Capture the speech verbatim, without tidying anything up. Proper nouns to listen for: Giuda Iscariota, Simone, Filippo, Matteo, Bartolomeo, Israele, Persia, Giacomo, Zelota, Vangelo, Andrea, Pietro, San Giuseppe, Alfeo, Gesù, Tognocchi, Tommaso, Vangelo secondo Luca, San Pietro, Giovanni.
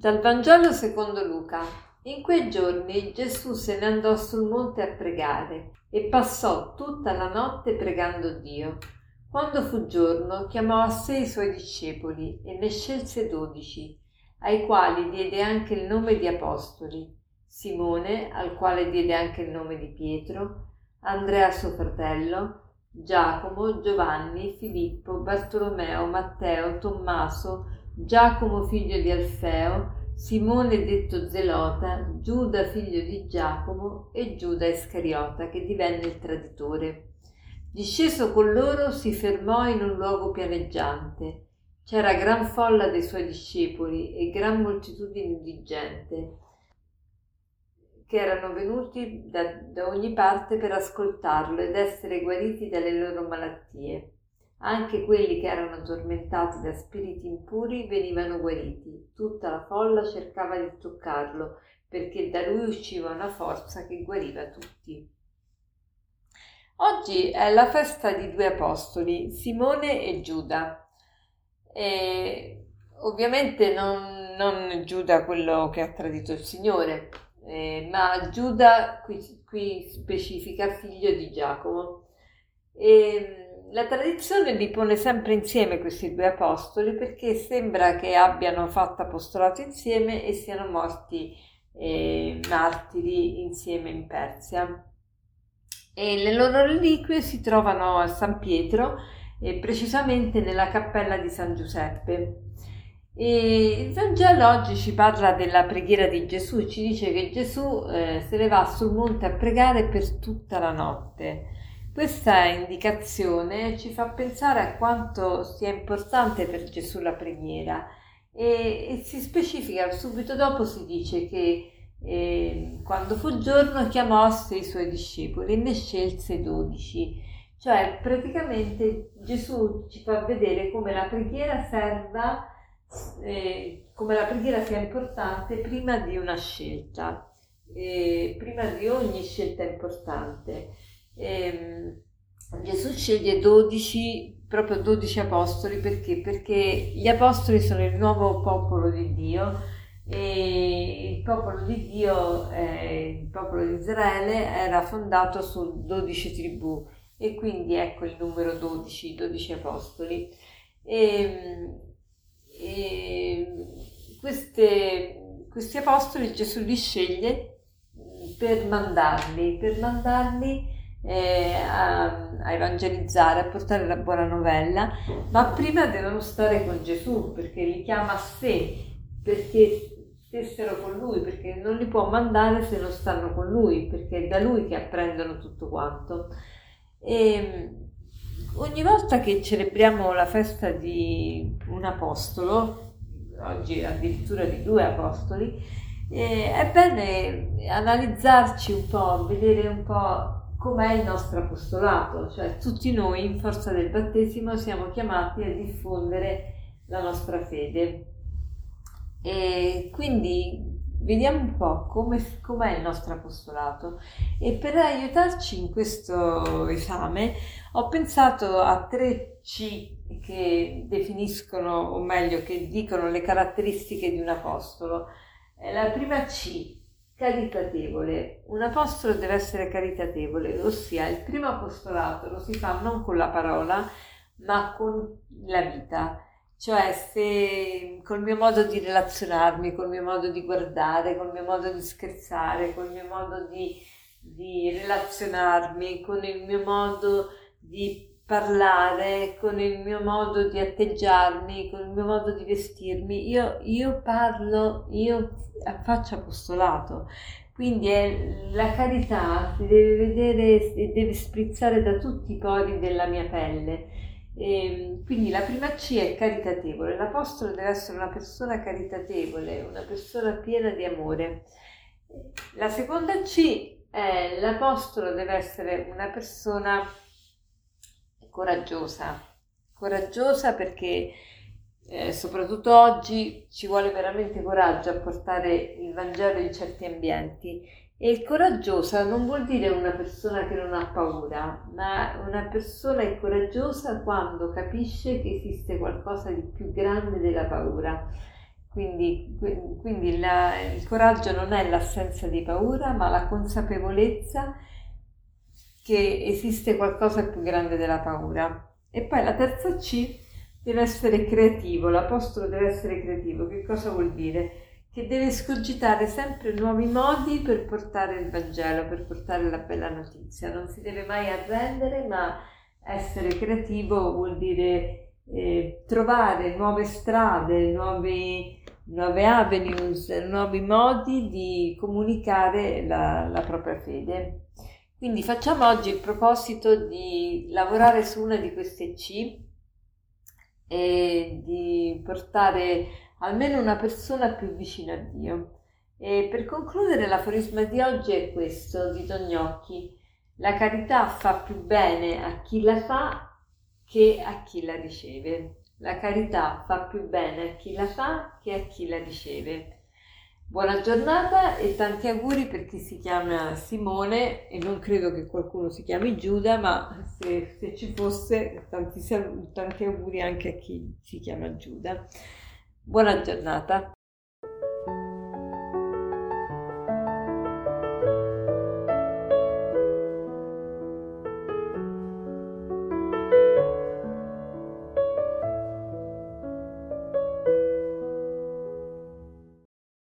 Dal Vangelo secondo Luca. In quei giorni Gesù se ne andò sul monte a pregare e passò tutta la notte pregando Dio. Quando fu giorno, chiamò a sé i suoi discepoli e ne scelse dodici, ai quali diede anche il nome di apostoli: Simone, al quale diede anche il nome di Pietro, Andrea suo fratello, Giacomo, Giovanni, Filippo, Bartolomeo, Matteo, Tommaso, Giacomo figlio di Alfeo, Simone detto Zelota, Giuda figlio di Giacomo e Giuda Iscariota, che divenne il traditore. Disceso con loro, si fermò in un luogo pianeggiante. C'era gran folla dei suoi discepoli e gran moltitudine di gente che erano venuti da, da ogni parte per ascoltarlo ed essere guariti dalle loro malattie. Anche quelli che erano tormentati da spiriti impuri venivano guariti. Tutta la folla cercava di toccarlo, perché da lui usciva una forza che guariva tutti. Oggi è la festa di due apostoli, Simone e Giuda. E ovviamente non, non Giuda quello che ha tradito il Signore, eh, ma Giuda qui, qui specifica figlio di Giacomo. E la tradizione li pone sempre insieme questi due apostoli, perché sembra che abbiano fatto apostolato insieme e siano morti eh, martiri insieme in Persia. E le loro reliquie si trovano a San Pietro, eh, precisamente nella cappella di San Giuseppe. E il Vangelo oggi ci parla della preghiera di Gesù, ci dice che Gesù eh, se ne va sul monte a pregare per tutta la notte. Questa indicazione ci fa pensare a quanto sia importante per Gesù la preghiera e, e si specifica, subito dopo si dice che eh, quando fu giorno chiamò a sé i suoi discepoli e ne scelse dodici, cioè praticamente Gesù ci fa vedere come la preghiera serva, eh, come la preghiera sia importante prima di una scelta, eh, prima di ogni scelta importante. Eh, Gesù sceglie dodici, proprio dodici apostoli, perché? Perché gli apostoli sono il nuovo popolo di Dio e il popolo di Dio, eh, il popolo di Israele, era fondato su dodici tribù e quindi ecco il numero dodici, dodici apostoli. E, e queste, questi apostoli Gesù li sceglie per mandarli, per mandarli Eh, a, a evangelizzare, a portare la buona novella, ma prima devono stare con Gesù, perché li chiama a sé, perché stessero con lui, perché non li può mandare se non stanno con lui, perché è da lui che apprendono tutto quanto. E ogni volta che celebriamo la festa di un apostolo, oggi addirittura di due apostoli, eh, è bene analizzarci un po', vedere un po' com'è il nostro apostolato, cioè tutti noi in forza del battesimo siamo chiamati a diffondere la nostra fede. E quindi vediamo un po' come, com'è il nostro apostolato, e per aiutarci in questo esame ho pensato a tre C che definiscono, o meglio che dicono, le caratteristiche di un apostolo. La prima C: caritatevole. Un apostolo deve essere caritatevole, ossia il primo apostolato lo si fa non con la parola ma con la vita, cioè se col mio modo di relazionarmi, col mio modo di guardare, col mio modo di scherzare, col mio modo di, di relazionarmi, con il mio modo di parlare, con il mio modo di atteggiarmi, con il mio modo di vestirmi, io, io parlo, io faccio apostolato. Quindi è la carità, si deve vedere e deve sprizzare da tutti i pori della mia pelle. E quindi la prima C è caritatevole. L'apostolo deve essere una persona caritatevole, una persona piena di amore. La seconda C è: l'apostolo deve essere una persona coraggiosa, coraggiosa perché eh, soprattutto oggi ci vuole veramente coraggio a portare il Vangelo in certi ambienti, e coraggiosa non vuol dire una persona che non ha paura, ma una persona è coraggiosa quando capisce che esiste qualcosa di più grande della paura, Quindi, quindi la, il coraggio non è l'assenza di paura, ma la consapevolezza che esiste qualcosa più grande della paura. E poi la terza C deve essere creativo, l'apostolo deve essere creativo. Che cosa vuol dire? Che deve escogitare sempre nuovi modi per portare il Vangelo, per portare la bella notizia. Non si deve mai arrendere, ma essere creativo vuol dire eh, trovare nuove strade, nuovi... nuove avenues, nuovi modi di comunicare la, la propria fede. Quindi facciamo oggi il proposito di lavorare su una di queste C e di portare almeno una persona più vicina a Dio. E per concludere, l'aforisma di oggi è questo, di Tognocchi: la carità fa più bene a chi la fa che a chi la riceve. La carità fa più bene a chi la fa che a chi la riceve. Buona giornata e tanti auguri per chi si chiama Simone, e non credo che qualcuno si chiami Giuda, ma se, se ci fosse, tanti, tanti auguri anche a chi si chiama Giuda. Buona giornata.